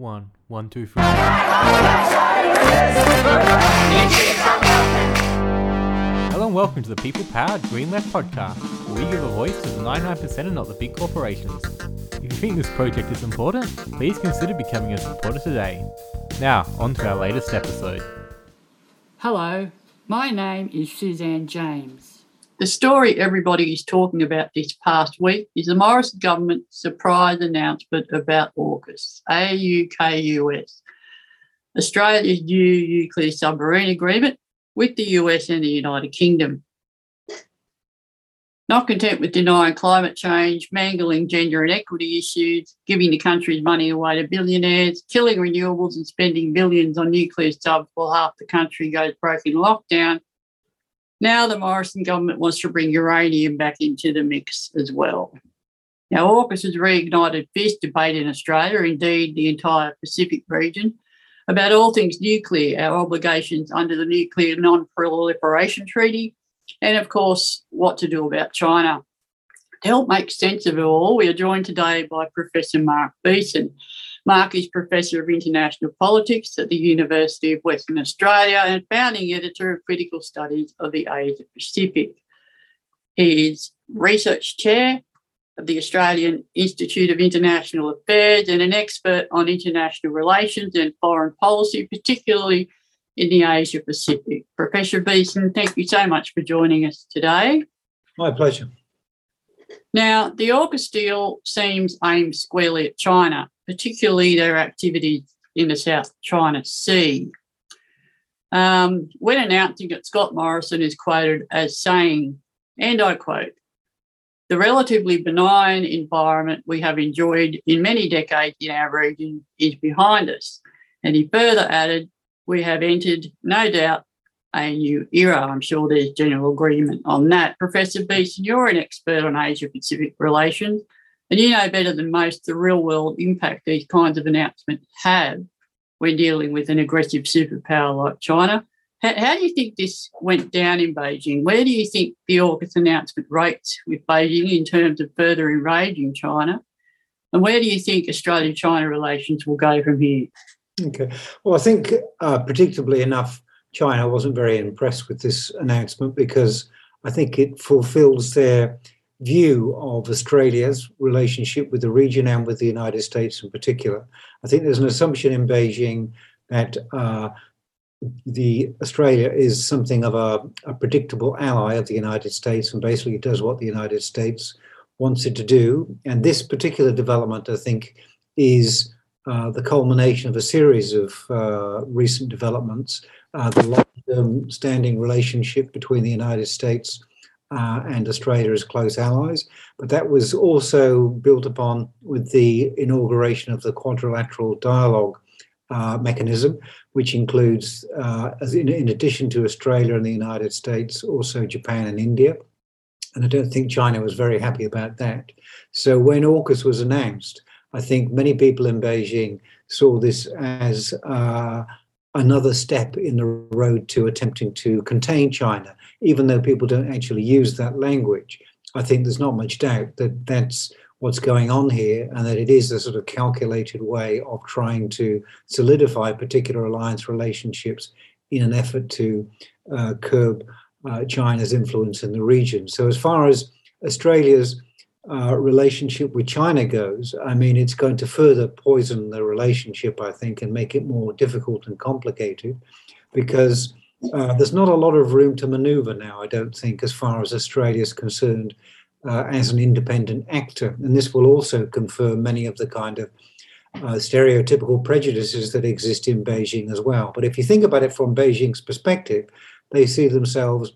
One, two, three. Hello and welcome to the people-powered Green Left podcast, where we give a voice to the 99% and not the big corporations. If you think this project is important, please consider becoming a supporter today. Now, on to our latest episode. Hello, my name is Suzanne James. The story everybody is talking about this past week is the Morrison government's surprise announcement about AUKUS, AUKUS, Australia's new nuclear submarine agreement with the US and the United Kingdom. Not content with denying climate change, mangling gender and equity issues, giving the country's money away to billionaires, killing renewables and spending billions on nuclear subs while half the country goes broke in lockdown, now the Morrison government wants to bring uranium back into the mix as well. Now, AUKUS has reignited fierce debate in Australia, indeed the entire Pacific region, about all things nuclear, our obligations under the Nuclear Non-Proliferation Treaty, and, of course, what to do about China. To help make sense of it all, we are joined today by Professor Mark Beeson. Mark is Professor of International Politics at the University of Western Australia and founding editor of Critical Studies of the Asia Pacific. He is Research Chair of the Australian Institute of International Affairs and an expert on international relations and foreign policy, particularly in the Asia Pacific. Professor Beeson, thank you so much for joining us today. My pleasure. Now, the AUKUS deal seems aimed squarely at China, particularly their activities in the South China Sea. When announcing it, Scott Morrison is quoted as saying, and I quote, "The relatively benign environment we have enjoyed in many decades in our region is behind us." And he further added, "We have entered, no doubt, a new era." I'm sure there's general agreement on that. Professor Beeson, you're an expert on Asia-Pacific relations, and you know better than most the real-world impact these kinds of announcements have when dealing with an aggressive superpower like China. How do you think this went down in Beijing? Where do you think the AUKUS announcement rates with Beijing in terms of further enraging China? And where do you think Australia-China relations will go from here? Okay. Well, I think predictably enough, China wasn't very impressed with this announcement because I think it fulfills their view of Australia's relationship with the region and with the United States in particular. I think there's an assumption in Beijing that Australia is something of a predictable ally of the United States and basically does what the United States wants it to do. And this particular development, I think, is the culmination of a series of recent developments. The long-term standing relationship between the United States and Australia as close allies, but that was also built upon with the inauguration of the quadrilateral dialogue mechanism, which includes, in addition to Australia and the United States, also Japan and India. And I don't think China was very happy about that. So when AUKUS was announced, I think many people in Beijing saw this as another step in the road to attempting to contain China, even though people don't actually use that language. I think there's not much doubt that that's what's going on here and that it is a sort of calculated way of trying to solidify particular alliance relationships in an effort to curb China's influence in the region. So as far as Australia's relationship with China goes, I mean, it's going to further poison the relationship, I think, and make it more difficult and complicated because there's not a lot of room to manoeuvre now, I don't think, as far as Australia is concerned as an independent actor. And this will also confirm many of the kind of stereotypical prejudices that exist in Beijing as well. But if you think about it from Beijing's perspective, they see themselves,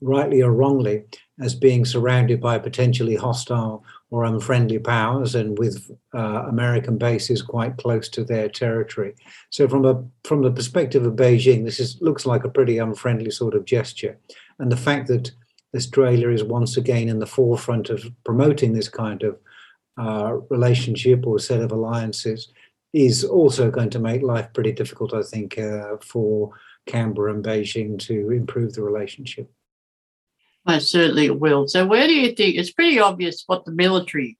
rightly or wrongly, as being surrounded by potentially hostile or unfriendly powers and with American bases quite close to their territory. So from the perspective of Beijing, this looks like a pretty unfriendly sort of gesture. And the fact that Australia is once again in the forefront of promoting this kind of relationship or set of alliances is also going to make life pretty difficult, I think, for Canberra and Beijing to improve the relationship. Most certainly it will. So where do you think, it's pretty obvious what the military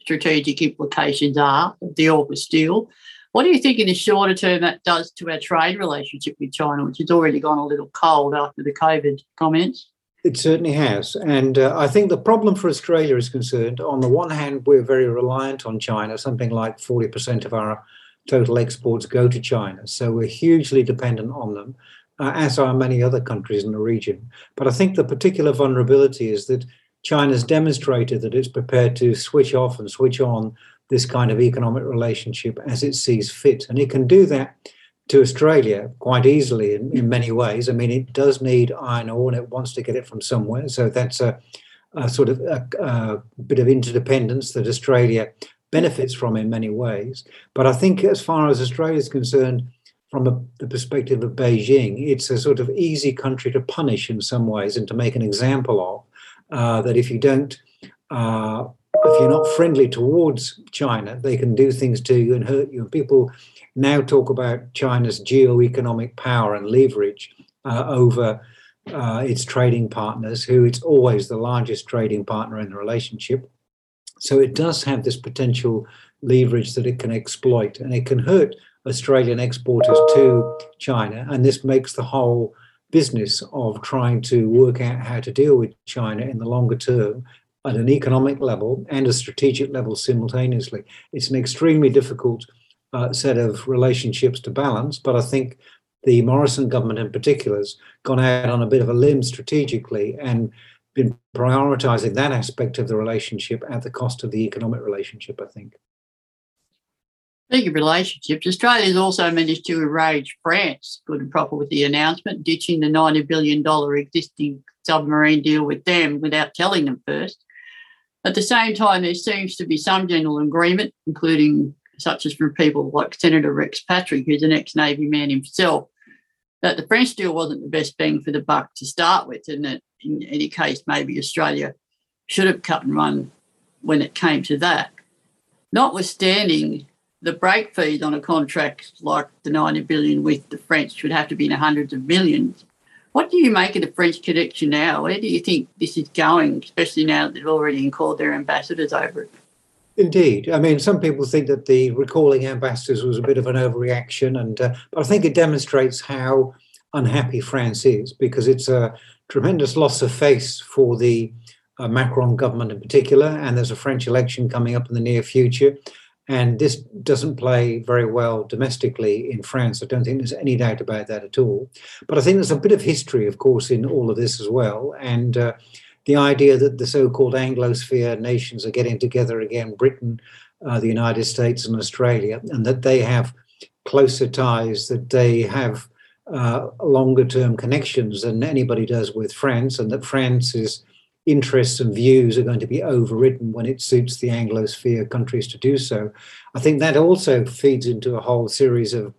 strategic implications are of the AUKUS deal. What do you think in the shorter term that does to our trade relationship with China, which has already gone a little cold after the COVID comments? It certainly has. And I think the problem for Australia is concerned, on the one hand, we're very reliant on China. Something like 40% of our total exports go to China. So we're hugely dependent on them, as are many other countries in the region. But I think the particular vulnerability is that China's demonstrated that it's prepared to switch off and switch on this kind of economic relationship as it sees fit. And it can do that to Australia quite easily in many ways. I mean, it does need iron ore and it wants to get it from somewhere. So that's a sort of a bit of interdependence that Australia benefits from in many ways. But I think as far as Australia is concerned, from the perspective of Beijing, it's a sort of easy country to punish in some ways and to make an example of, that if you don't, if you're not friendly towards China, they can do things to you and hurt you. And people now talk about China's geoeconomic power and leverage over its trading partners, who it's always the largest trading partner in the relationship. So it does have this potential leverage that it can exploit, and it can hurt Australian exporters to China. And this makes the whole business of trying to work out how to deal with China in the longer term at an economic level and a strategic level simultaneously. It's an extremely difficult set of relationships to balance, but I think the Morrison government in particular has gone out on a bit of a limb strategically and been prioritising that aspect of the relationship at the cost of the economic relationship, I think. Speaking of relationships, Australia's also managed to enrage France, good and proper with the announcement, ditching the $90 billion existing submarine deal with them without telling them first. At the same time, there seems to be some general agreement, including such as from people like Senator Rex Patrick, who's an ex-Navy man himself, that the French deal wasn't the best bang for the buck to start with, and that in any case, maybe Australia should have cut and run when it came to that. Notwithstanding, the break fees on a contract like the $90 billion with the French would have to be in the hundreds of millions. What do you make of the French connection now? Where do you think this is going, especially now that they've already called their ambassadors over it? Indeed. I mean, some people think that the recalling ambassadors was a bit of an overreaction, and but I think it demonstrates how unhappy France is, because it's a tremendous loss of face for the Macron government in particular, and there's a French election coming up in the near future. And this doesn't play very well domestically in France. I don't think there's any doubt about that at all. But I think there's a bit of history, of course, in all of this as well. And the idea that the so-called Anglosphere nations are getting together again, Britain, the United States and Australia, and that they have closer ties, that they have longer-term connections than anybody does with France, and that France's interests and views are going to be overridden when it suits the Anglosphere countries to do so. I think that also feeds into a whole series of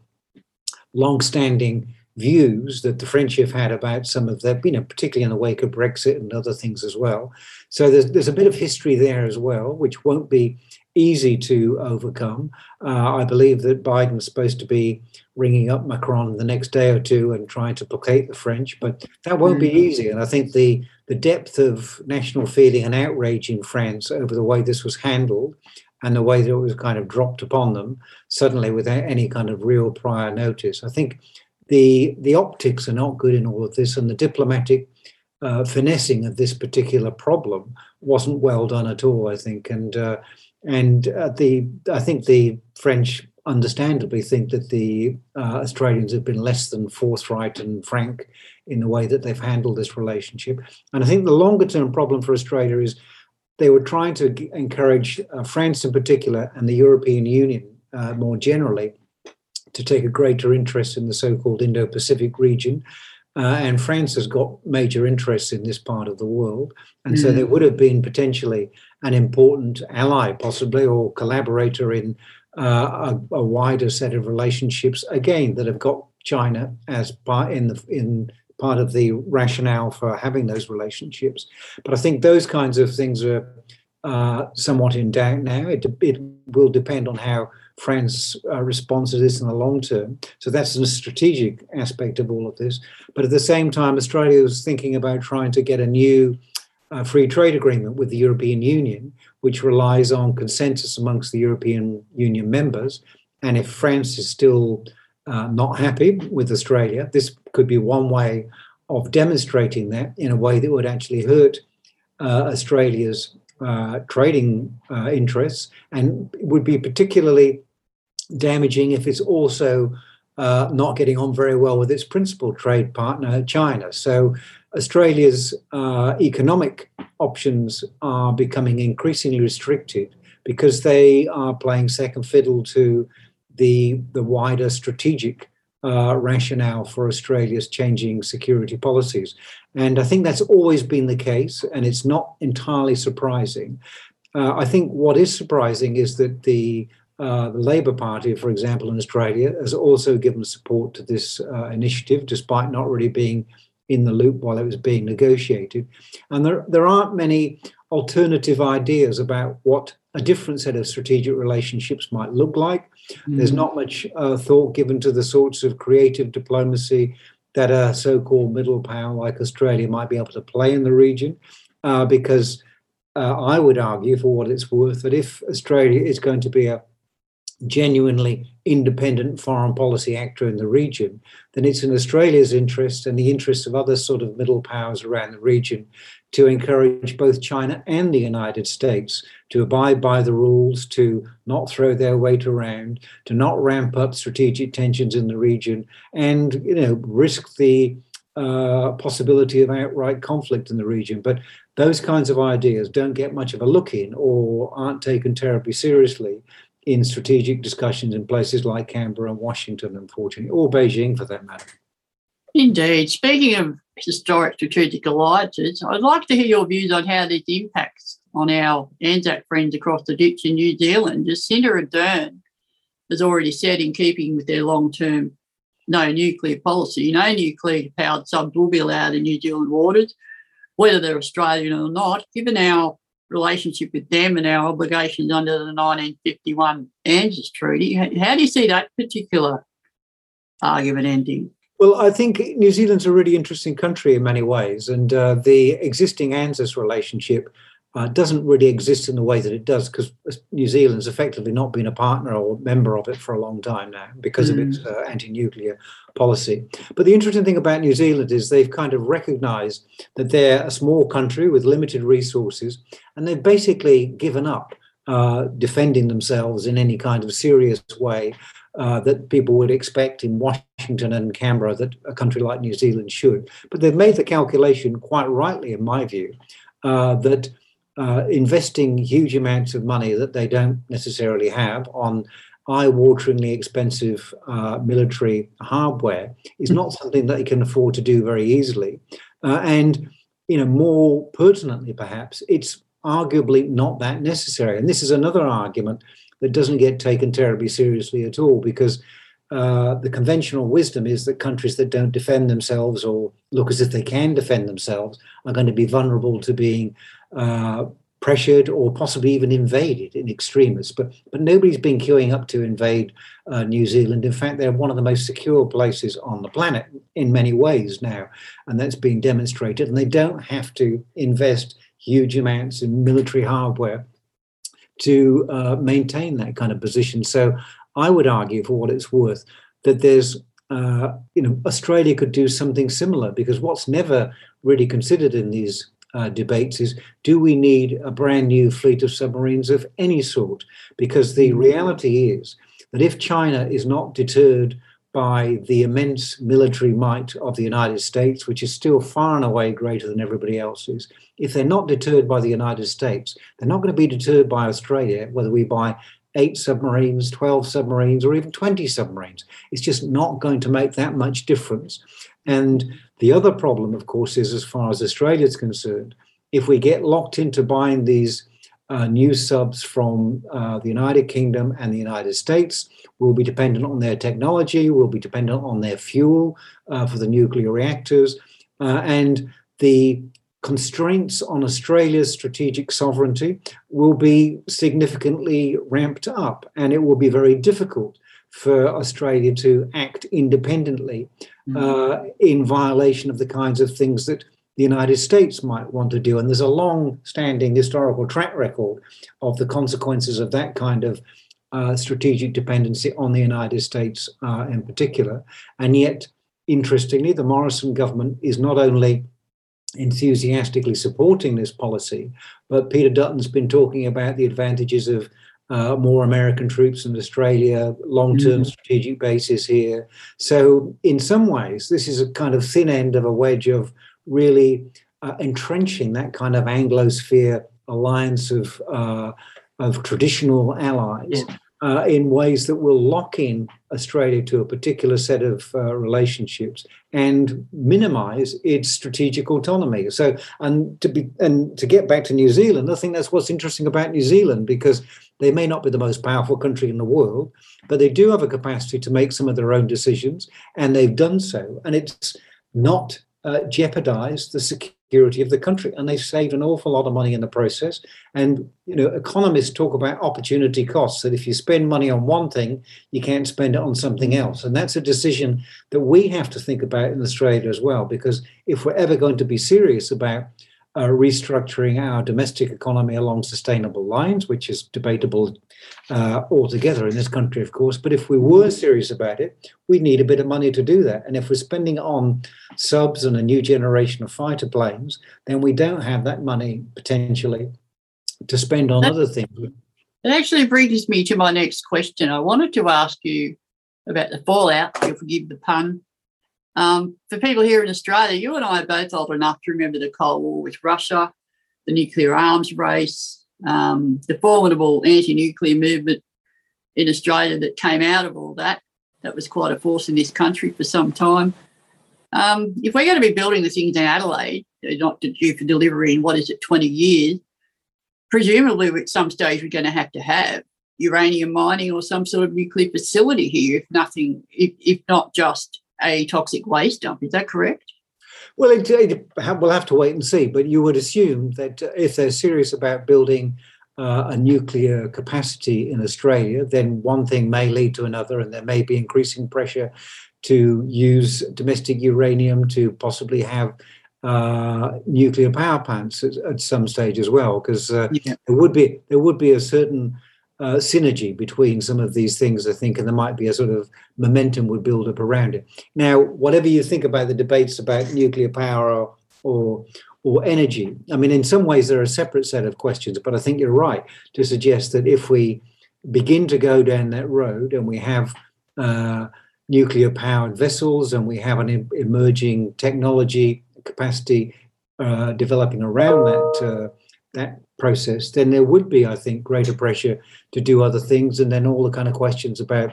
long-standing views that the French have had about some of their, particularly in the wake of Brexit and other things as well. So there's a bit of history there as well, which won't be easy to overcome. I believe that Biden's supposed to be ringing up Macron the next day or two and trying to placate the French, but that won't be easy. And I think the depth of national feeling and outrage in France over the way this was handled and the way that it was kind of dropped upon them suddenly without any kind of real prior notice. I think the optics are not good in all of this, and the diplomatic finessing of this particular problem wasn't well done at all, I think. I think the French understandably think that the Australians have been less than forthright and frank in the way that they've handled this relationship. And I think the longer term problem for Australia is they were trying to encourage France in particular and the European Union more generally to take a greater interest in the so-called Indo-Pacific region. And France has got major interests in this part of the world. And so there would have been potentially an important ally, possibly, or collaborator in a wider set of relationships, again, that have got China as part of the rationale for having those relationships. But I think those kinds of things are somewhat in doubt now. It will depend on how France responds to this in the long term. So that's a strategic aspect of all of this. But at the same time, Australia was thinking about trying to get a new free trade agreement with the European Union, which relies on consensus amongst the European Union members And if France is still not happy with Australia, this could be one way of demonstrating that in a way that would actually hurt Australia's trading interests, and would be particularly damaging if it's also not getting on very well with its principal trade partner, China. So Australia's economic options are becoming increasingly restricted because they are playing second fiddle to the wider strategic rationale for Australia's changing security policies. And I think that's always been the case, and it's not entirely surprising. I think what is surprising is that the Labour Party, for example, in Australia, has also given support to this initiative, despite not really being in the loop while it was being negotiated. And there aren't many alternative ideas about what a different set of strategic relationships might look like. Mm. There's not much thought given to the sorts of creative diplomacy that a so-called middle power like Australia might be able to play in the region, because I would argue, for what it's worth, that if Australia is going to be a genuinely independent foreign policy actor in the region, then it's in Australia's interest and the interests of other sort of middle powers around the region to encourage both China and the United States to abide by the rules, to not throw their weight around, to not ramp up strategic tensions in the region, and, you know, risk the possibility of outright conflict in the region. But those kinds of ideas don't get much of a look in, or aren't taken terribly seriously in strategic discussions in places like Canberra and Washington, unfortunately, or Beijing for that matter. Indeed. Speaking of historic strategic alliances, I'd like to hear your views on how this impacts on our ANZAC friends across the ditch in New Zealand. Jacinda Ardern has already said, in keeping with their long-term no-nuclear policy, no nuclear-powered subs will be allowed in New Zealand waters, whether they're Australian or not, given our relationship with them and our obligations under the 1951 ANZUS Treaty. How do you see that particular argument ending? Well, I think New Zealand's a really interesting country in many ways, and the existing ANZUS relationship doesn't really exist in the way that it does, because New Zealand's effectively not been a partner or member of it for a long time now because of its anti-nuclear policy. But the interesting thing about New Zealand is they've kind of recognised that they're a small country with limited resources, and they've basically given up defending themselves in any kind of serious way that people would expect in Washington and Canberra that a country like New Zealand should. But they've made the calculation, quite rightly in my view, that investing huge amounts of money that they don't necessarily have on eye-wateringly expensive military hardware is not something that they can afford to do very easily. And, you know, more pertinently, perhaps, it's arguably not that necessary. And this is another argument that doesn't get taken terribly seriously at all, because the conventional wisdom is that countries that don't defend themselves or look as if they can defend themselves are going to be vulnerable to being pressured or possibly even invaded in extremists. But nobody's been queuing up to invade New Zealand. In fact, they're one of the most secure places on the planet in many ways now, and that's been demonstrated. And they don't have to invest huge amounts in military hardware to maintain that kind of position. So I would argue, for what it's worth, that there's, you know, Australia could do something similar, because what's never really considered in these debates is, do we need a brand new fleet of submarines of any sort? Because the reality is that if China is not deterred by the immense military might of the United States, which is still far and away greater than everybody else's, if they're not deterred by the United States, they're not going to be deterred by Australia, whether we buy 8 submarines, 12 submarines, or even 20 submarines. It's just not going to make that much difference. And the other problem, of course, is, as far as Australia is concerned, if we get locked into buying these new subs from the United Kingdom and the United States, we'll be dependent on their technology, we'll be dependent on their fuel for the nuclear reactors, and the constraints on Australia's strategic sovereignty will be significantly ramped up, and it will be very difficult for Australia to act independently in violation of the kinds of things that the United States might want to do. And there's a long-standing historical track record of the consequences of that kind of strategic dependency on the United States in particular. And yet, interestingly, the Morrison government is not only enthusiastically supporting this policy, but Peter Dutton's been talking about the advantages of more American troops in Australia, long-term strategic bases here. So in some ways, this is a kind of thin end of a wedge of really entrenching that kind of Anglosphere alliance of traditional allies in ways that will lock in Australia to a particular set of relationships and minimise its strategic autonomy. So, and to get back to New Zealand, I think that's what's interesting about New Zealand, because they may not be the most powerful country in the world, but they do have a capacity to make some of their own decisions, and they've done so. And it's not jeopardised the security of the country, and they've saved an awful lot of money in the process. And, you know, economists talk about opportunity costs, that if you spend money on one thing, you can't spend it on something else. And that's a decision that we have to think about in Australia as well, because if we're ever going to be serious about restructuring our domestic economy along sustainable lines, which is debatable altogether in this country, of course. But if we were serious about it, we need a bit of money to do that. And if we're spending on subs and a new generation of fighter planes, then we don't have that money potentially to spend on other things. It actually brings me to my next question. I wanted to ask you about the fallout, if you'll forgive the pun. For people here in Australia, you and I are both old enough to remember the Cold War with Russia, the nuclear arms race, the formidable anti-nuclear movement in Australia that came out of all that. That was quite a force in this country for some time. If we're going to be building the things in Adelaide, they're not due for delivery in, 20 years, presumably at some stage we're going to have uranium mining or some sort of nuclear facility here, if nothing, if not just a toxic waste dump. Is that correct? Well, we'll have to wait and see, but you would assume that if they're serious about building a nuclear capacity in Australia, then one thing may lead to another, and there may be increasing pressure to use domestic uranium to possibly have nuclear power plants at some stage as well, because there would be a certain synergy between some of these things, I think, and there might be a sort of momentum would build up around it. Now, whatever you think about the debates about nuclear power or energy, I mean, in some ways they're a separate set of questions, but I think you're right to suggest that if we begin to go down that road and we have nuclear-powered vessels and we have an emerging technology capacity developing around that process, then there would be, I think, greater pressure to do other things, and then all the kind of questions about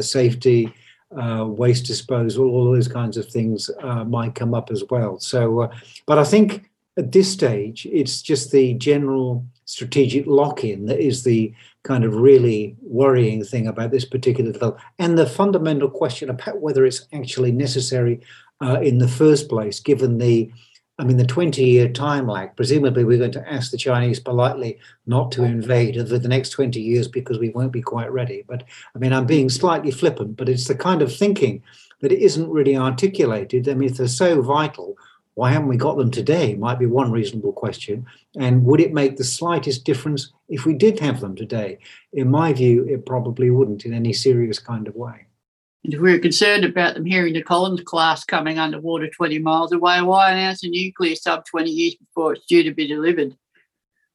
safety, waste disposal, all those kinds of things might come up as well. So, but I think at this stage, it's just the general strategic lock-in that is the kind of really worrying thing about this particular development, and the fundamental question about whether it's actually necessary in the first place, given the 20-year time lag. Presumably we're going to ask the Chinese politely not to invade over the next 20 years because we won't be quite ready. But, I mean, I'm being slightly flippant, but it's the kind of thinking that it isn't really articulated. I mean, if they're so vital, why haven't we got them today? Might be one reasonable question. And would it make the slightest difference if we did have them today? In my view, it probably wouldn't in any serious kind of way. And if we were concerned about them hearing the Collins class coming underwater 20 miles away, why announce a nuclear sub 20 years before it's due to be delivered?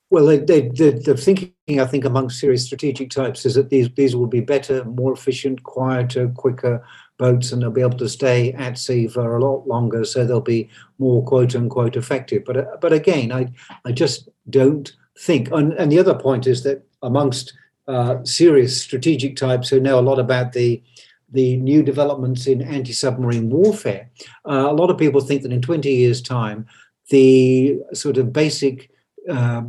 Well, the thinking, I think, amongst serious strategic types is that these will be better, more efficient, quieter, quicker boats, and they'll be able to stay at sea for a lot longer, so they'll be more, quote-unquote, effective. But again, I just don't think. And the other point is that amongst serious strategic types who know a lot about the new developments in anti-submarine warfare, a lot of people think that in 20 years' time, the sort of basic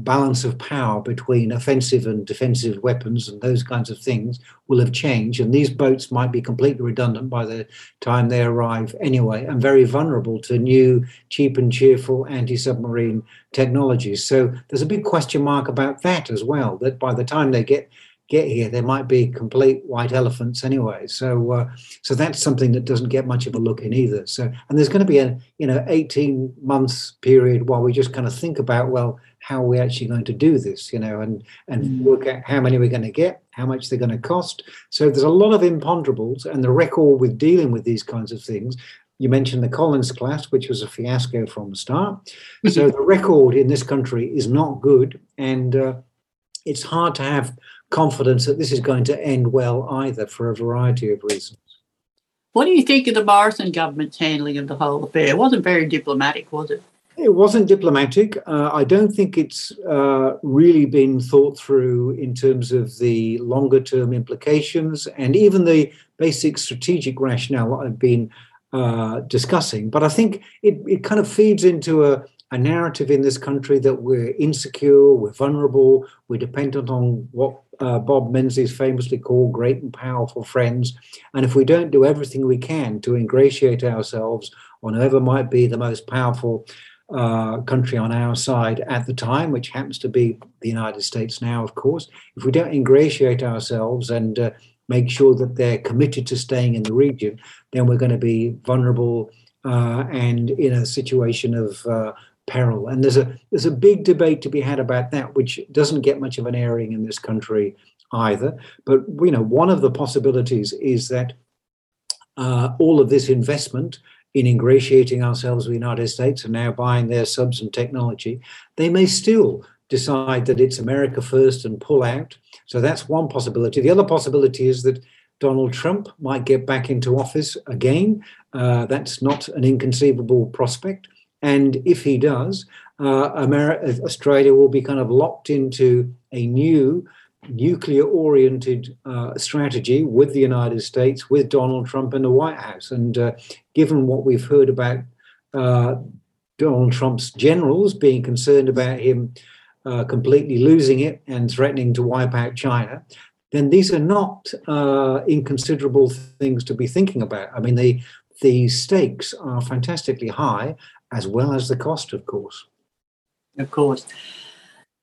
balance of power between offensive and defensive weapons and those kinds of things will have changed, and these boats might be completely redundant by the time they arrive anyway, and very vulnerable to new, cheap and cheerful anti-submarine technologies. So there's a big question mark about that as well, that by the time they get here, there might be complete white elephants anyway. So that's something that doesn't get much of a look in either. So, and there's going to be a 18 months period while we just kind of think about, well, how are we actually going to do this, and work out how many we're going to get, how much they're going to cost. So there's a lot of imponderables, and the record with dealing with these kinds of things. You mentioned the Collins class, which was a fiasco from the start. So the record in this country is not good, and it's hard to have confidence that this is going to end well either, for a variety of reasons. What do you think of the Morrison government's handling of the whole affair? It wasn't very diplomatic, was it? It wasn't diplomatic. I don't think it's really been thought through in terms of the longer-term implications, and even the basic strategic rationale that I've been discussing. But I think it kind of feeds into a narrative in this country that we're insecure, we're vulnerable, we're dependent on what Bob Menzies famously called great and powerful friends. And if we don't do everything we can to ingratiate ourselves on whoever might be the most powerful country on our side at the time, which happens to be the United States now, of course, if we don't ingratiate ourselves and make sure that they're committed to staying in the region, then we're going to be vulnerable and in a situation of peril. And there's a big debate to be had about that, which doesn't get much of an airing in this country either. But, you know, one of the possibilities is that all of this investment in ingratiating ourselves with the United States and now buying their subs and technology, they may still decide that it's America first and pull out. So that's one possibility. The other possibility is that Donald Trump might get back into office again. That's not an inconceivable prospect. And if he does, Australia will be kind of locked into a new nuclear-oriented strategy with the United States, with Donald Trump in the White House. And given what we've heard about Donald Trump's generals being concerned about him completely losing it and threatening to wipe out China, then these are not inconsiderable things to be thinking about. I mean, the stakes are fantastically high, as well as the cost, of course. Of course.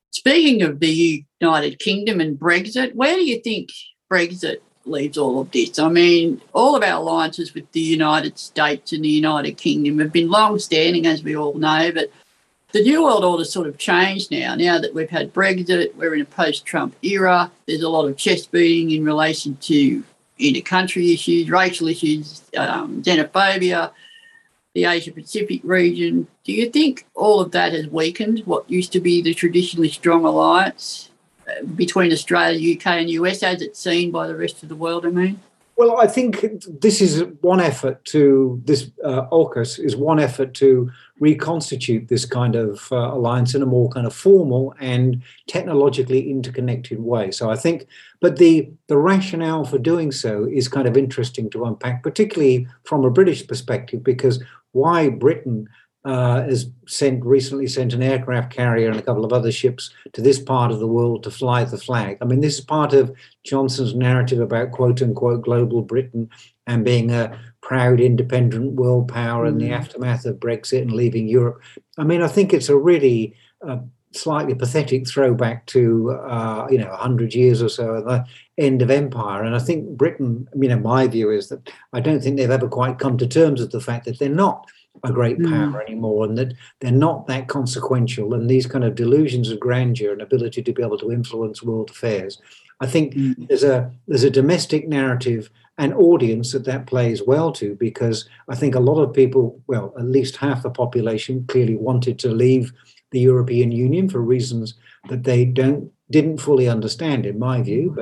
Speaking of the United Kingdom and Brexit, where do you think Brexit leaves all of this? I mean, all of our alliances with the United States and the United Kingdom have been long-standing, as we all know, but the New World Order's sort of changed now. Now that we've had Brexit, we're in a post-Trump era. There's a lot of chest-beating in relation to inter-country issues, racial issues, xenophobia, the Asia Pacific region. Do you think all of that has weakened what used to be the traditionally strong alliance between Australia, UK and US, as it's seen by the rest of the world, I mean? Well, I think this is one effort to, this AUKUS is one effort to reconstitute this kind of alliance in a more kind of formal and technologically interconnected way. So I think, but the rationale for doing so is kind of interesting to unpack, particularly from a British perspective, because why Britain has recently sent an aircraft carrier and a couple of other ships to this part of the world to fly the flag. I mean, this is part of Johnson's narrative about quote-unquote global Britain and being a proud, independent world power in the aftermath of Brexit and leaving Europe. I mean, I think it's a really slightly pathetic throwback to, 100 years or so at the end of empire. And I think Britain, you know, my view is that I don't think they've ever quite come to terms with the fact that they're not a great power anymore, and that they're not that consequential, and these kind of delusions of grandeur and ability to be able to influence world affairs. I think there's a domestic narrative and audience that plays well to, because I think a lot of people, well, at least half the population, clearly wanted to leave the European Union for reasons that they didn't fully understand, in my view,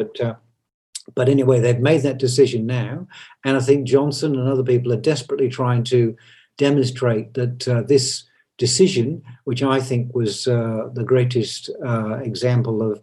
but anyway, they've made that decision now, and I think Johnson and other people are desperately trying to demonstrate that this decision, which I think was the greatest example of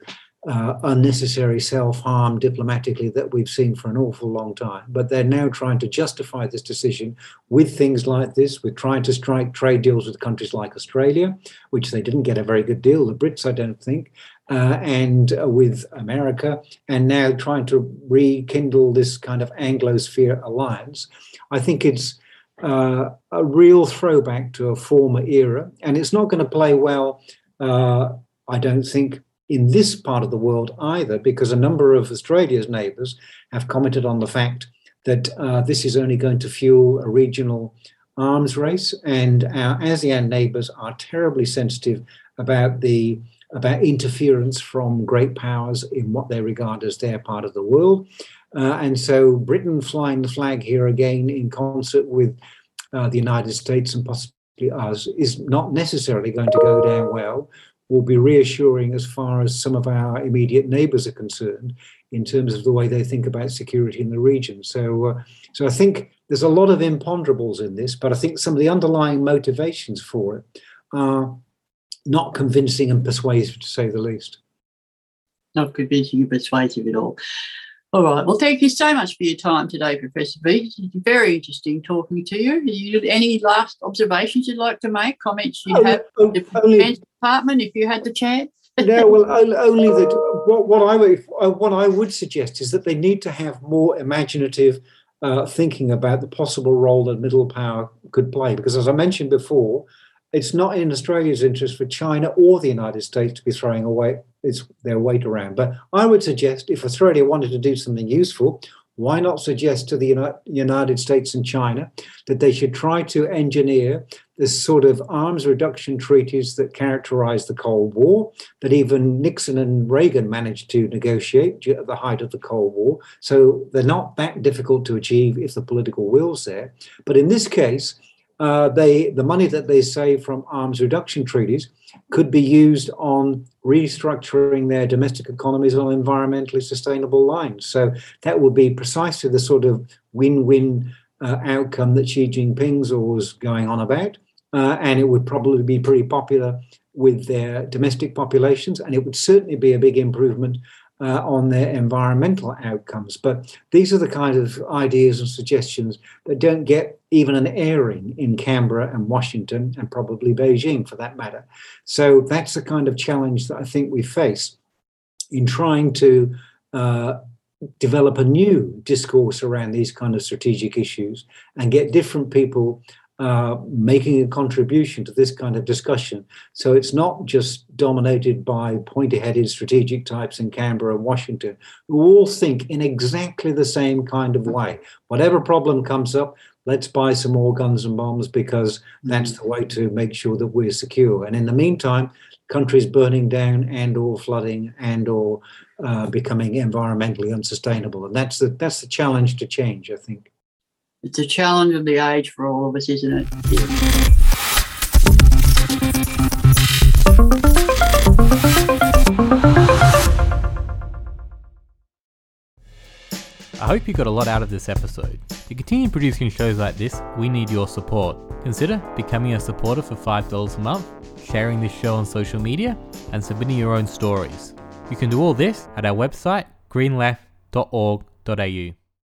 unnecessary self-harm diplomatically that we've seen for an awful long time. But they're now trying to justify this decision with things like this, with trying to strike trade deals with countries like Australia, which they didn't get a very good deal, the Brits, I don't think, and with America, and now trying to rekindle this kind of Anglosphere alliance. I think it's a real throwback to a former era, and it's not going to play well, I don't think, in this part of the world either, because a number of Australia's neighbours have commented on the fact that this is only going to fuel a regional arms race, and our ASEAN neighbours are terribly sensitive about the about interference from great powers in what they regard as their part of the world. And so Britain flying the flag here again in concert with the United States and possibly us is not necessarily going to go down well. Will be reassuring as far as some of our immediate neighbours are concerned in terms of the way they think about security in the region. So I think there's a lot of imponderables in this, but I think some of the underlying motivations for it are not convincing and persuasive, to say the least. Not convincing and persuasive at all. All right. Well, thank you so much for your time today, Professor B. It's very interesting talking to you. Any last observations you'd like to make, comments you have on the Defence Department if you had the chance? No, well, only that what I would suggest is that they need to have more imaginative thinking about the possible role that middle power could play. Because as I mentioned before, it's not in Australia's interest for China or the United States to be throwing away their weight around. But I would suggest if Australia wanted to do something useful, why not suggest to the United States and China that they should try to engineer this sort of arms reduction treaties that characterized the Cold War, that even Nixon and Reagan managed to negotiate at the height of the Cold War. So they're not that difficult to achieve if the political will's there. But in this case, the money that they save from arms reduction treaties could be used on restructuring their domestic economies on environmentally sustainable lines. So that would be precisely the sort of win-win outcome that Xi Jinping's always going on about. And it would probably be pretty popular with their domestic populations, and it would certainly be a big improvement on their environmental outcomes. But these are the kind of ideas and suggestions that don't get even an airing in Canberra and Washington and probably Beijing for that matter. So that's the kind of challenge that I think we face in trying to develop a new discourse around these kind of strategic issues and get different people making a contribution to this kind of discussion. So it's not just dominated by pointy-headed strategic types in Canberra and Washington, who all think in exactly the same kind of way. Whatever problem comes up, let's buy some more guns and bombs because that's the way to make sure that we're secure. And in the meantime, countries burning down and or flooding and or becoming environmentally unsustainable. And that's the challenge to change, I think. It's a challenge of the age for all of us, isn't it? Yeah. I hope you got a lot out of this episode. To continue producing shows like this, we need your support. Consider becoming a supporter for $5 a month, sharing this show on social media, and submitting your own stories. You can do all this at our website, greenleft.org.au.